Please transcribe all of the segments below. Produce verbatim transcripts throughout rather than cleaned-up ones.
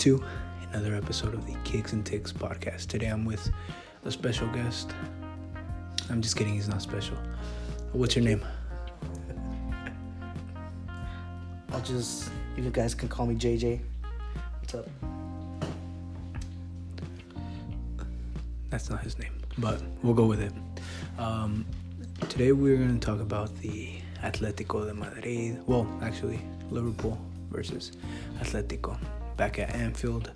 to another episode of the Kicks and Ticks podcast. Today I'm with a special guest. I'm just kidding, he's not special. What's your name? I'll just, you guys can call me J J. What's up? That's not his name, but we'll go with it. Um, today we're going to talk about the Atletico de Madrid. Well, actually, Liverpool versus Atletico. Back at Anfield,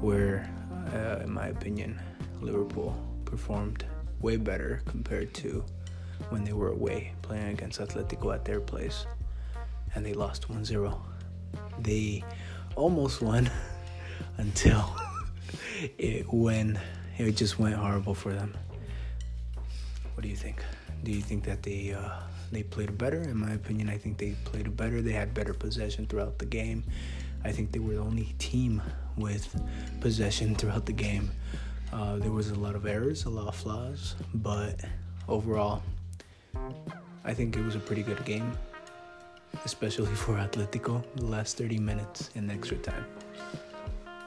where, uh, in my opinion, Liverpool performed way better compared to when they were away, playing against Atletico at their place. And they lost one zero. They almost won until it went... It just went horrible for them. What do you think? Do you think that they uh, they played better? In my opinion, I think they played better. They had better possession throughout the game. I think they were the only team with possession throughout the game. Uh, there was a lot of errors, a lot of flaws, but overall, I think it was a pretty good game, especially for Atletico, the last thirty minutes in extra time.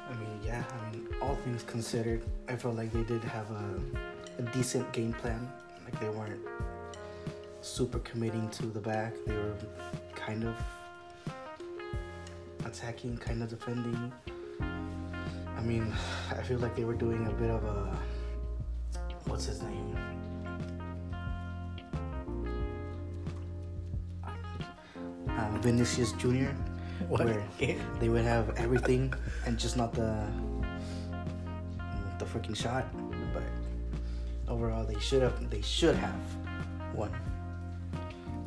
I mean, yeah, I mean, all things considered, I felt like they did have a, a decent game plan. Like, they weren't super committing to the back. They were kind of attacking, kind of defending. I mean, I feel like they were doing a bit of a... What's his name? Um, Vinicius Junior What? Where they would have everything and just not the the freaking shot. But overall, they should have they should have won.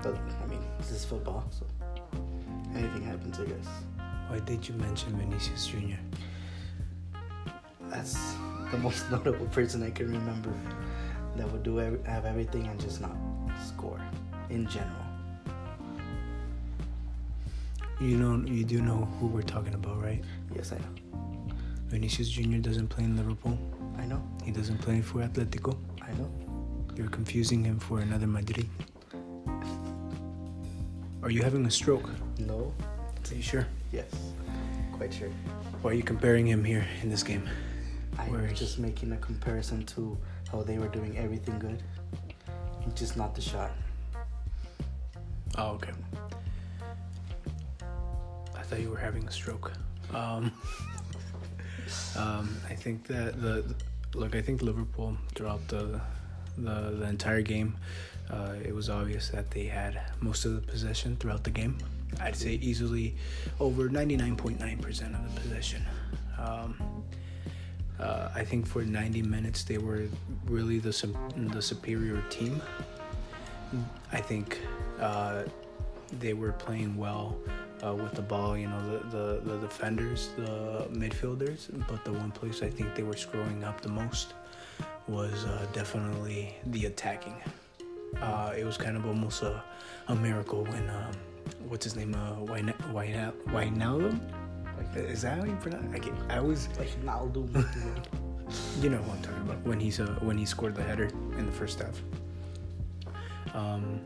But I mean, this is football, so anything happens, I guess. Why did you mention Vinicius Junior? That's the most notable person I can remember that would do every, have everything and just not score in general. You know, you do know who we're talking about, right? Yes, I know. Vinicius Junior doesn't play in Liverpool. I know. He doesn't play for Atletico. I know. You're confusing him for another Madrid. Are you having a stroke? No. Are you sure? Yes, quite sure. Why are you comparing him here in this game? I'm just making a comparison to how they were doing everything good, just not the shot. Oh, okay. I thought you were having a stroke. Um, um, I think that the, the look. I think Liverpool throughout the the, the entire game, uh, it was obvious that they had most of the possession throughout the game. I'd say easily over ninety-nine point nine percent of the possession. Um, uh, I think for ninety minutes they were really the the superior team. I think uh, they were playing well. Uh, with the ball, you know, the, the, the defenders, the midfielders. But the one place I think they were screwing up the most was uh, definitely the attacking. Uh, it was kind of almost a, a miracle when, um, what's his name, uh, Wijna- Wijna- Wijnaldum? Is that how you pronounce it? I, I always... Wijnaldum. You know who I'm talking about. When, he's, uh, when he scored the header in the first half. Um...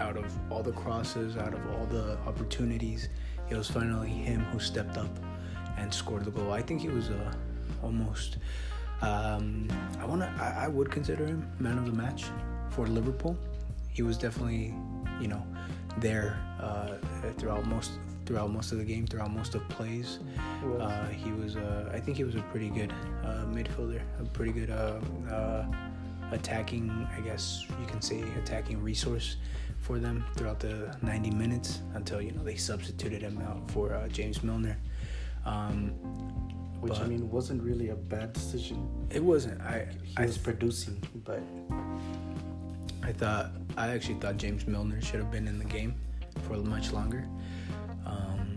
Out of all the crosses, out of all the opportunities, it was finally him who stepped up and scored the goal. I think he was uh, almost, um, I wanna, I, I would consider him man of the match for Liverpool. He was definitely, you know, there uh, throughout most throughout most of the game, throughout most of plays. Uh, he was, uh, I think he was a pretty good uh, midfielder, a pretty good uh, uh, attacking, I guess you can say, attacking resource for them throughout the ninety minutes until, you know, they substituted him out for uh, James Milner. Um, Which, I mean, wasn't really a bad decision. It wasn't. I He I, was producing, but... I thought... I actually thought James Milner should have been in the game for much longer. Um,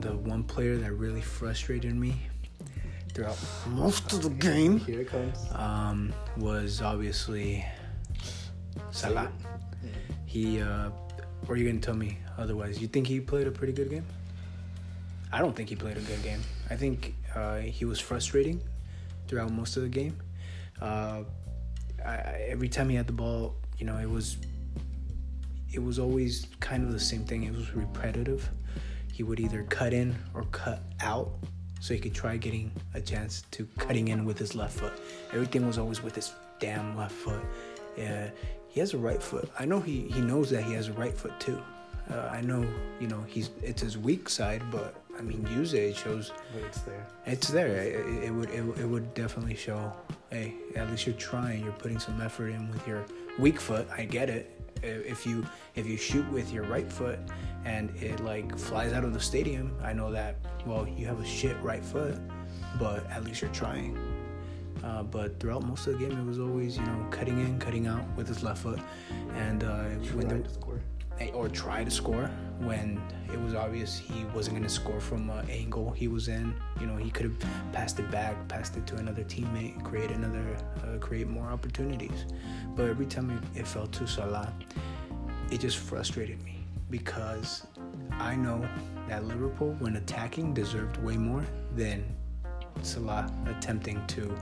the one player that really frustrated me throughout most of the game... Here it comes. Um, was obviously Salah. He, uh, or you're going to tell me otherwise. You think he played a pretty good game? I don't think he played a good game. I think uh, he was frustrating throughout most of the game. Uh, I, every time he had the ball, you know, it was it was always kind of the same thing. It was repetitive. He would either cut in or cut out so he could try getting a chance to cutting in with his left foot. Everything was always with his damn left foot. Yeah, he has a right foot. I know he, he knows that he has a right foot too. Uh, I know, you know, he's it's his weak side, but I mean, use it. It shows. But it's there. It's there. It, it would it, it would definitely show. Hey, at least you're trying. You're putting some effort in with your weak foot. I get it. If you if you shoot with your right foot and it like flies out of the stadium, I know that. Well, you have a shit right foot, but at least you're trying. Uh, but throughout most of the game, it was always, you know, cutting in, cutting out with his left foot, and uh, when the, score. or try to score when it was obvious he wasn't going to score from an angle he was in. You know, he could have passed it back, passed it to another teammate, create another, uh, create more opportunities. But every time it, it fell to Salah, it just frustrated me because I know that Liverpool, when attacking, deserved way more than Salah attempting to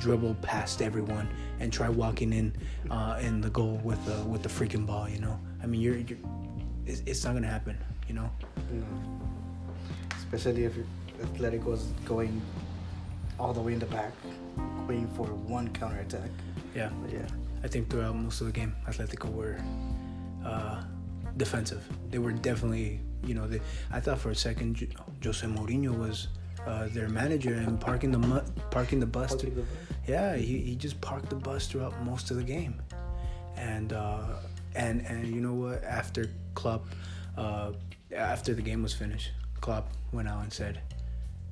dribble past everyone and try walking in uh, in the goal with the with the freaking ball. You know, I mean, you're, you're it's, it's not gonna happen. You know, no. Especially if Atletico's going all the way in the back, waiting for one counterattack. Yeah, but yeah. I think throughout most of the game, Atletico were uh, defensive. They were definitely, you know, they, I thought for a second Jose Mourinho was. Uh, their manager and parking the mu- parking the bus. Parking the bus. Yeah, he, he just parked the bus throughout most of the game, and uh, and and you know what? After Klopp, uh, after the game was finished, Klopp went out and said,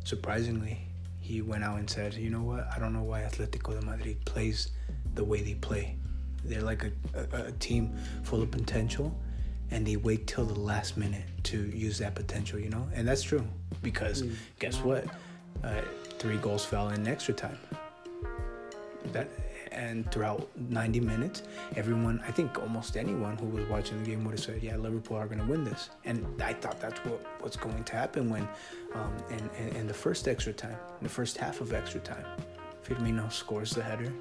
surprisingly, he went out and said, you know what? I don't know why Atletico de Madrid plays the way they play. They're like a, a, a team full of potential, and they wait till the last minute to use that potential. You know, and that's true. Because mm. guess what? Uh, three goals fell in extra time. That and throughout ninety minutes, everyone, I think almost anyone who was watching the game would have said, "Yeah, Liverpool are going to win this." And I thought that's what what's going to happen when, um, and, and and the first extra time, in the first half of extra time, Firmino scores the header,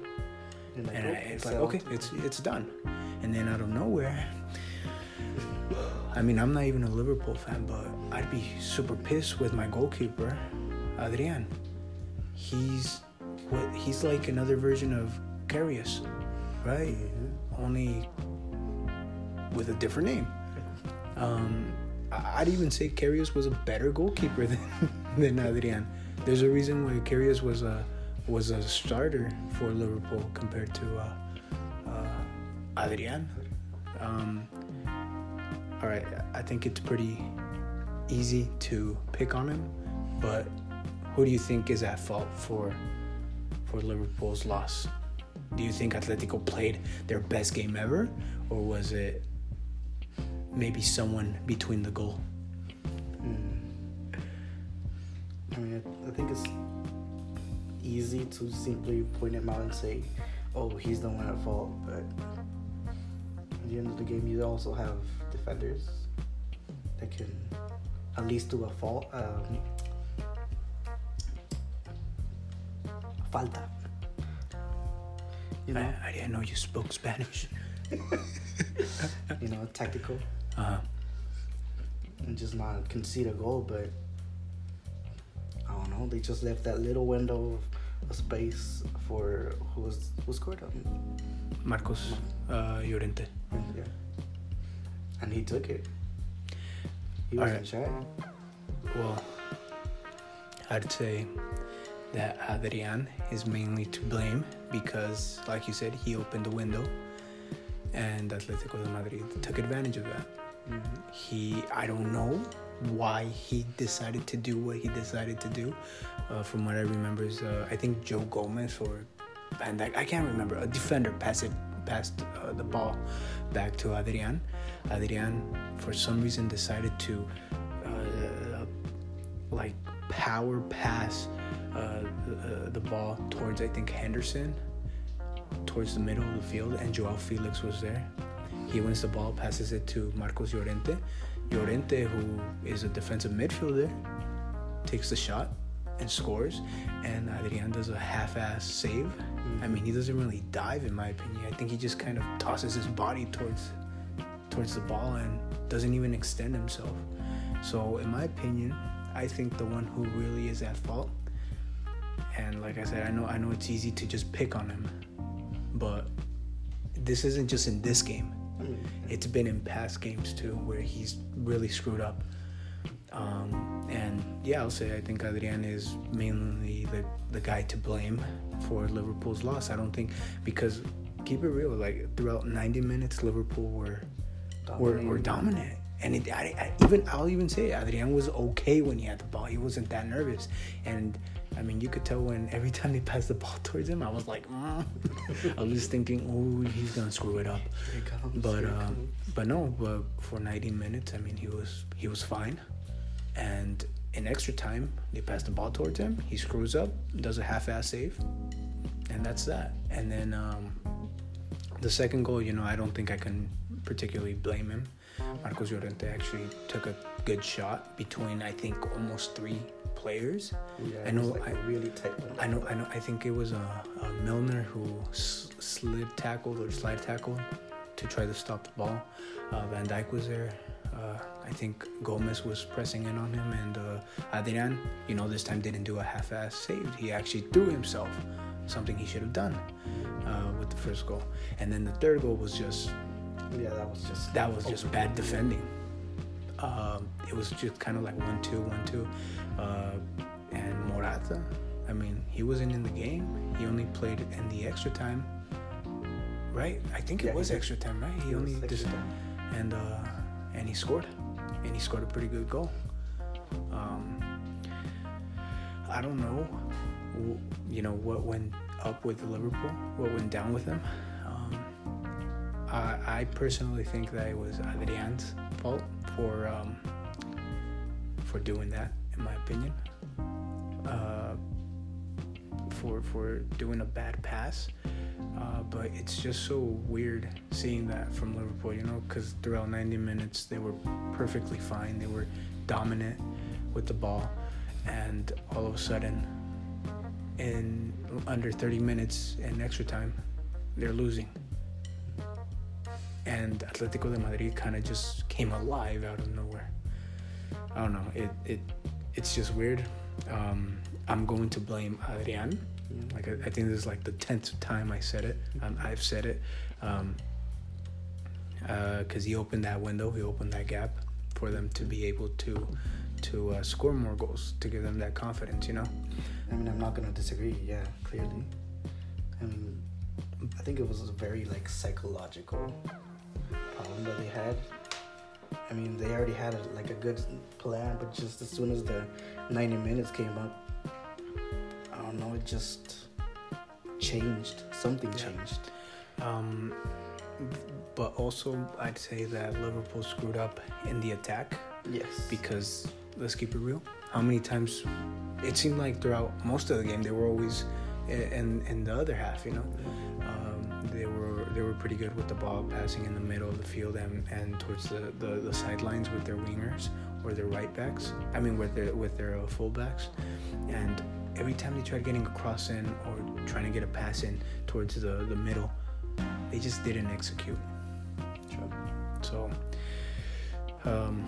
and, like, and okay, it's so. like, okay, it's it's done. And then out of nowhere. I mean, I'm not even a Liverpool fan, but I'd be super pissed with my goalkeeper, Adrian. He's what he's like another version of Karius, right? Mm-hmm. Only with a different name. Um, I'd even say Karius was a better goalkeeper than, than Adrian. There's a reason why Karius was a was a starter for Liverpool compared to uh, uh, Adrian. Um, All right, I think it's pretty easy to pick on him, but who do you think is at fault for for Liverpool's loss? Do you think Atletico played their best game ever, or was it maybe someone between the goal? Mm. I mean, I think it's easy to simply point him out and say, oh, he's the one at fault, but at the end of the game, you also have defenders that can at least do a fault um, falta. You know, I, I didn't know you spoke Spanish. You know, tactical. Uh huh. And just not concede a goal, but I don't know. They just left that little window of space for who was who scored on Marcos uh, Llorente. Yeah. And he took it. He wasn't shy. Well, I'd say that Adrian is mainly to blame because, like you said, he opened the window and Atletico de Madrid took advantage of that. Mm-hmm. He, I don't know why he decided to do what he decided to do. Uh, from what I remember is, uh, I think Joe Gomez or Van Dijk, I can't remember, a defender passed it. passed uh, the ball back to Adrian. Adrian, for some reason, decided to uh, like power pass uh, the, the ball towards, I think, Henderson, towards the middle of the field, and Joel Felix was there. He wins the ball, passes it to Marcos Llorente. Llorente, who is a defensive midfielder, takes the shot and scores, and Adrian does a half-ass save. I mean, he doesn't really dive, in my opinion. I think he just kind of tosses his body towards towards the ball and doesn't even extend himself. So, in my opinion, I think the one who really is at fault And like I said, I know I know it's easy to just pick on him, but this isn't just in this game. It's been in past games too where he's really screwed up. Um, and yeah, I'll say I think Adrian is mainly the, the guy to blame for Liverpool's loss. I don't think, because keep it real, like throughout ninety minutes, Liverpool were were, were dominant. And it, I, I, even I'll even say Adrian was okay when he had the ball. He wasn't that nervous. And I mean, you could tell when every time they passed the ball towards him, I was like, mm. I was just thinking, oh, he's gonna screw it up. Here it comes, but here it uh, comes. But no, but for ninety minutes, I mean, he was he was fine. And in extra time, they pass the ball towards him. He screws up, does a half-ass save, and that's that. And then um, the second goal, you know, I don't think I can particularly blame him. Marcos Llorente actually took a good shot between, I think, almost three players. Yeah, I know, it was like I, a really tight one. I know, I know. I think it was a, a Milner who s- slid tackled or slide tackled to try to stop the ball. Uh, Van Dijk was there. Uh, I think Gomez was pressing in on him, and uh, Adrian, you know, this time didn't do a half-ass save. He actually threw himself, something he should have done uh, with the first goal. And then the third goal was just, yeah, that was just that was just bad defending. Uh, it was just kind of like one two, one two, uh, and Morata. I mean, he wasn't in the game. He only played in the extra time, right? I think it yeah, was extra time, right? He only just, and. Uh, And he scored, and he scored a pretty good goal. Um, I don't know, you know, what went up with Liverpool, what went down with them. Um, I, I personally think that it was Adrian's fault for um, for doing that, in my opinion, uh, for for doing a bad pass. Uh, but it's just so weird seeing that from Liverpool, you know, because throughout ninety minutes, they were perfectly fine. They were dominant with the ball. And all of a sudden, in under thirty minutes in extra time, they're losing. And Atletico de Madrid kind of just came alive out of nowhere. I don't know. It, it It's just weird. Um, I'm going to blame Adrian. Like I, I think this is like the tenth time I said it. Um, I've said it, um, uh, because he opened that window, he opened that gap for them to be able to to uh, score more goals, to give them that confidence. You know, I mean, I'm not gonna disagree. Yeah, clearly. I mean, I think it was a very like psychological problem that they had. I mean, they already had a, like a good plan, but just as soon as the ninety minutes came up, I don't know, it just changed. Something changed. Um, but also, I'd say that Liverpool screwed up in the attack. Yes. Because, let's keep it real, how many times... It seemed like throughout most of the game, they were always in, in the other half, you know? Um, they were they were pretty good with the ball, passing in the middle of the field and, and towards the, the, the sidelines with their wingers or their right backs. I mean, with their, with their uh, full backs. And... every time they tried getting a cross in or trying to get a pass in towards the, the middle, they just didn't execute. Sure. So, um,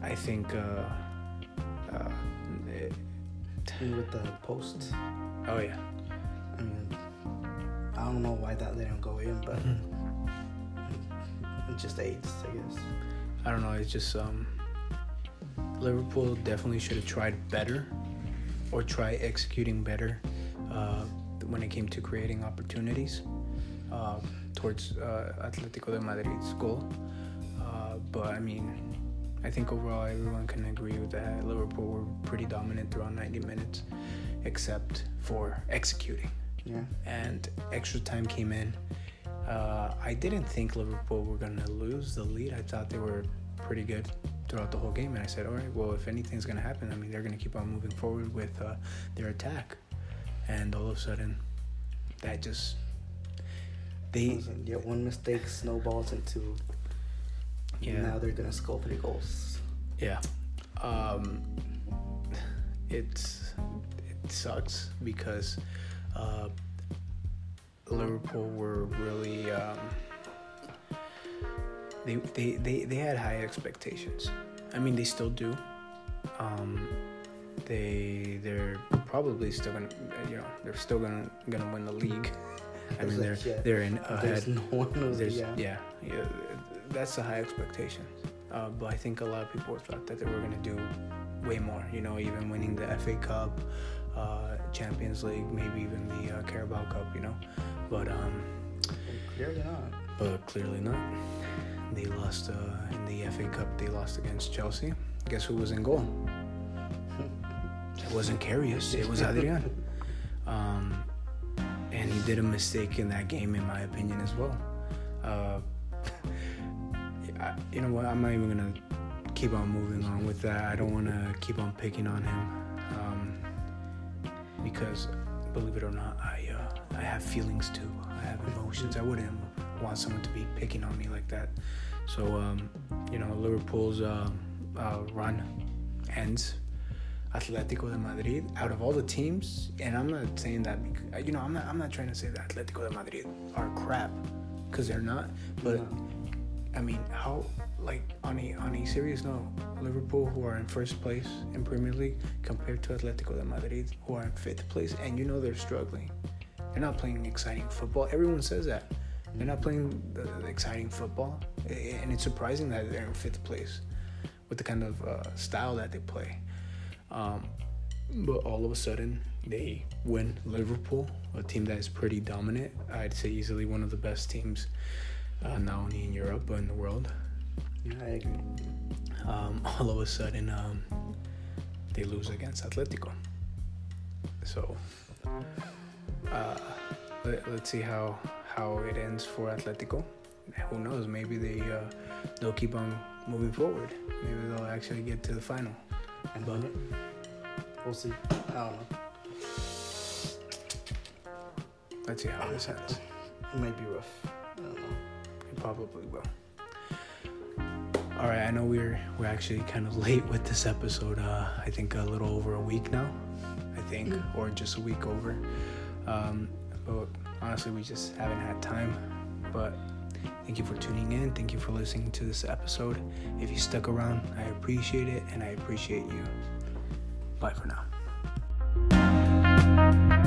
I think... Uh, uh, it, with the post. Oh, yeah. I mean, I don't know why that didn't go in, but mm-hmm. It just aids, I guess. I don't know. It's just... Um, Liverpool definitely should have tried better. Or try executing better uh, when it came to creating opportunities uh, towards uh, Atletico de Madrid's goal. Uh, but I mean, I think overall everyone can agree with that. Liverpool were pretty dominant throughout ninety minutes, except for executing. Yeah. And extra time came in. Uh, I didn't think Liverpool were gonna lose the lead. I thought they were pretty good throughout the whole game, and I said, all right, well, if anything's going to happen, I mean, they're going to keep on moving forward with uh, their attack. And all of a sudden, that just... they yeah, one mistake snowballs into... Yeah. Now they're going to score three goals. Yeah. Um, it's, it sucks because uh, Liverpool were really... Um, They, they they they had high expectations. I mean, they still do. Um, they they're probably still gonna, you know, they're still gonna gonna win the league. I mean, they're yeah. they're in ahead. There's no one knows. Yeah. yeah, yeah, that's a high expectation. Uh, but I think a lot of people thought that they were gonna do way more. You know, even winning the F A Cup, uh, Champions League, maybe even the uh, Carabao Cup. You know, but um, clearly not. But clearly not. They lost uh, in the F A Cup. They lost against Chelsea. Guess who was in goal? It wasn't Karius. It was Adrian. Um, and he did a mistake in that game, in my opinion, as well. Uh, I, you know what? I'm not even going to keep on moving on with that. I don't want to keep on picking on him. Um, because, believe it or not, I uh, I have feelings too. I have emotions. I wouldn't want someone to be picking on me like that. So, um, you know, Liverpool's uh, uh, run ends. Atletico de Madrid, out of all the teams, and I'm not saying that, you know, I'm not I'm not trying to say that Atletico de Madrid are crap, because they're not, but no. I mean, how, like, on a on a serious note, Liverpool, who are in first place in Premier League, compared to Atletico de Madrid, who are in fifth place, and you know they're struggling. They're not playing exciting football. Everyone says that. They're not playing the, the exciting football, and it's surprising that they're in fifth place with the kind of uh, style that they play. Um, but all of a sudden they win Liverpool, a team that is pretty dominant. I'd say easily one of the best teams, uh, not only in Europe but in the world. Yeah, I agree. Um, all of a sudden um, they lose against Atletico. So uh, let, let's see how how it ends for Atletico. Who knows? Maybe they uh, they'll keep on moving forward. Maybe they'll actually get to the final. And but, we'll see. I don't know. Let's see how this ends. It might be rough. I don't know. It probably will. All right. I know we're we're actually kind of late with this episode. Uh, I think a little over a week now. I think, mm-hmm. or just a week over. Um, but honestly, we just haven't had time. But thank you for tuning in. Thank you for listening to this episode. If you stuck around, I appreciate it, and I appreciate you. Bye for now.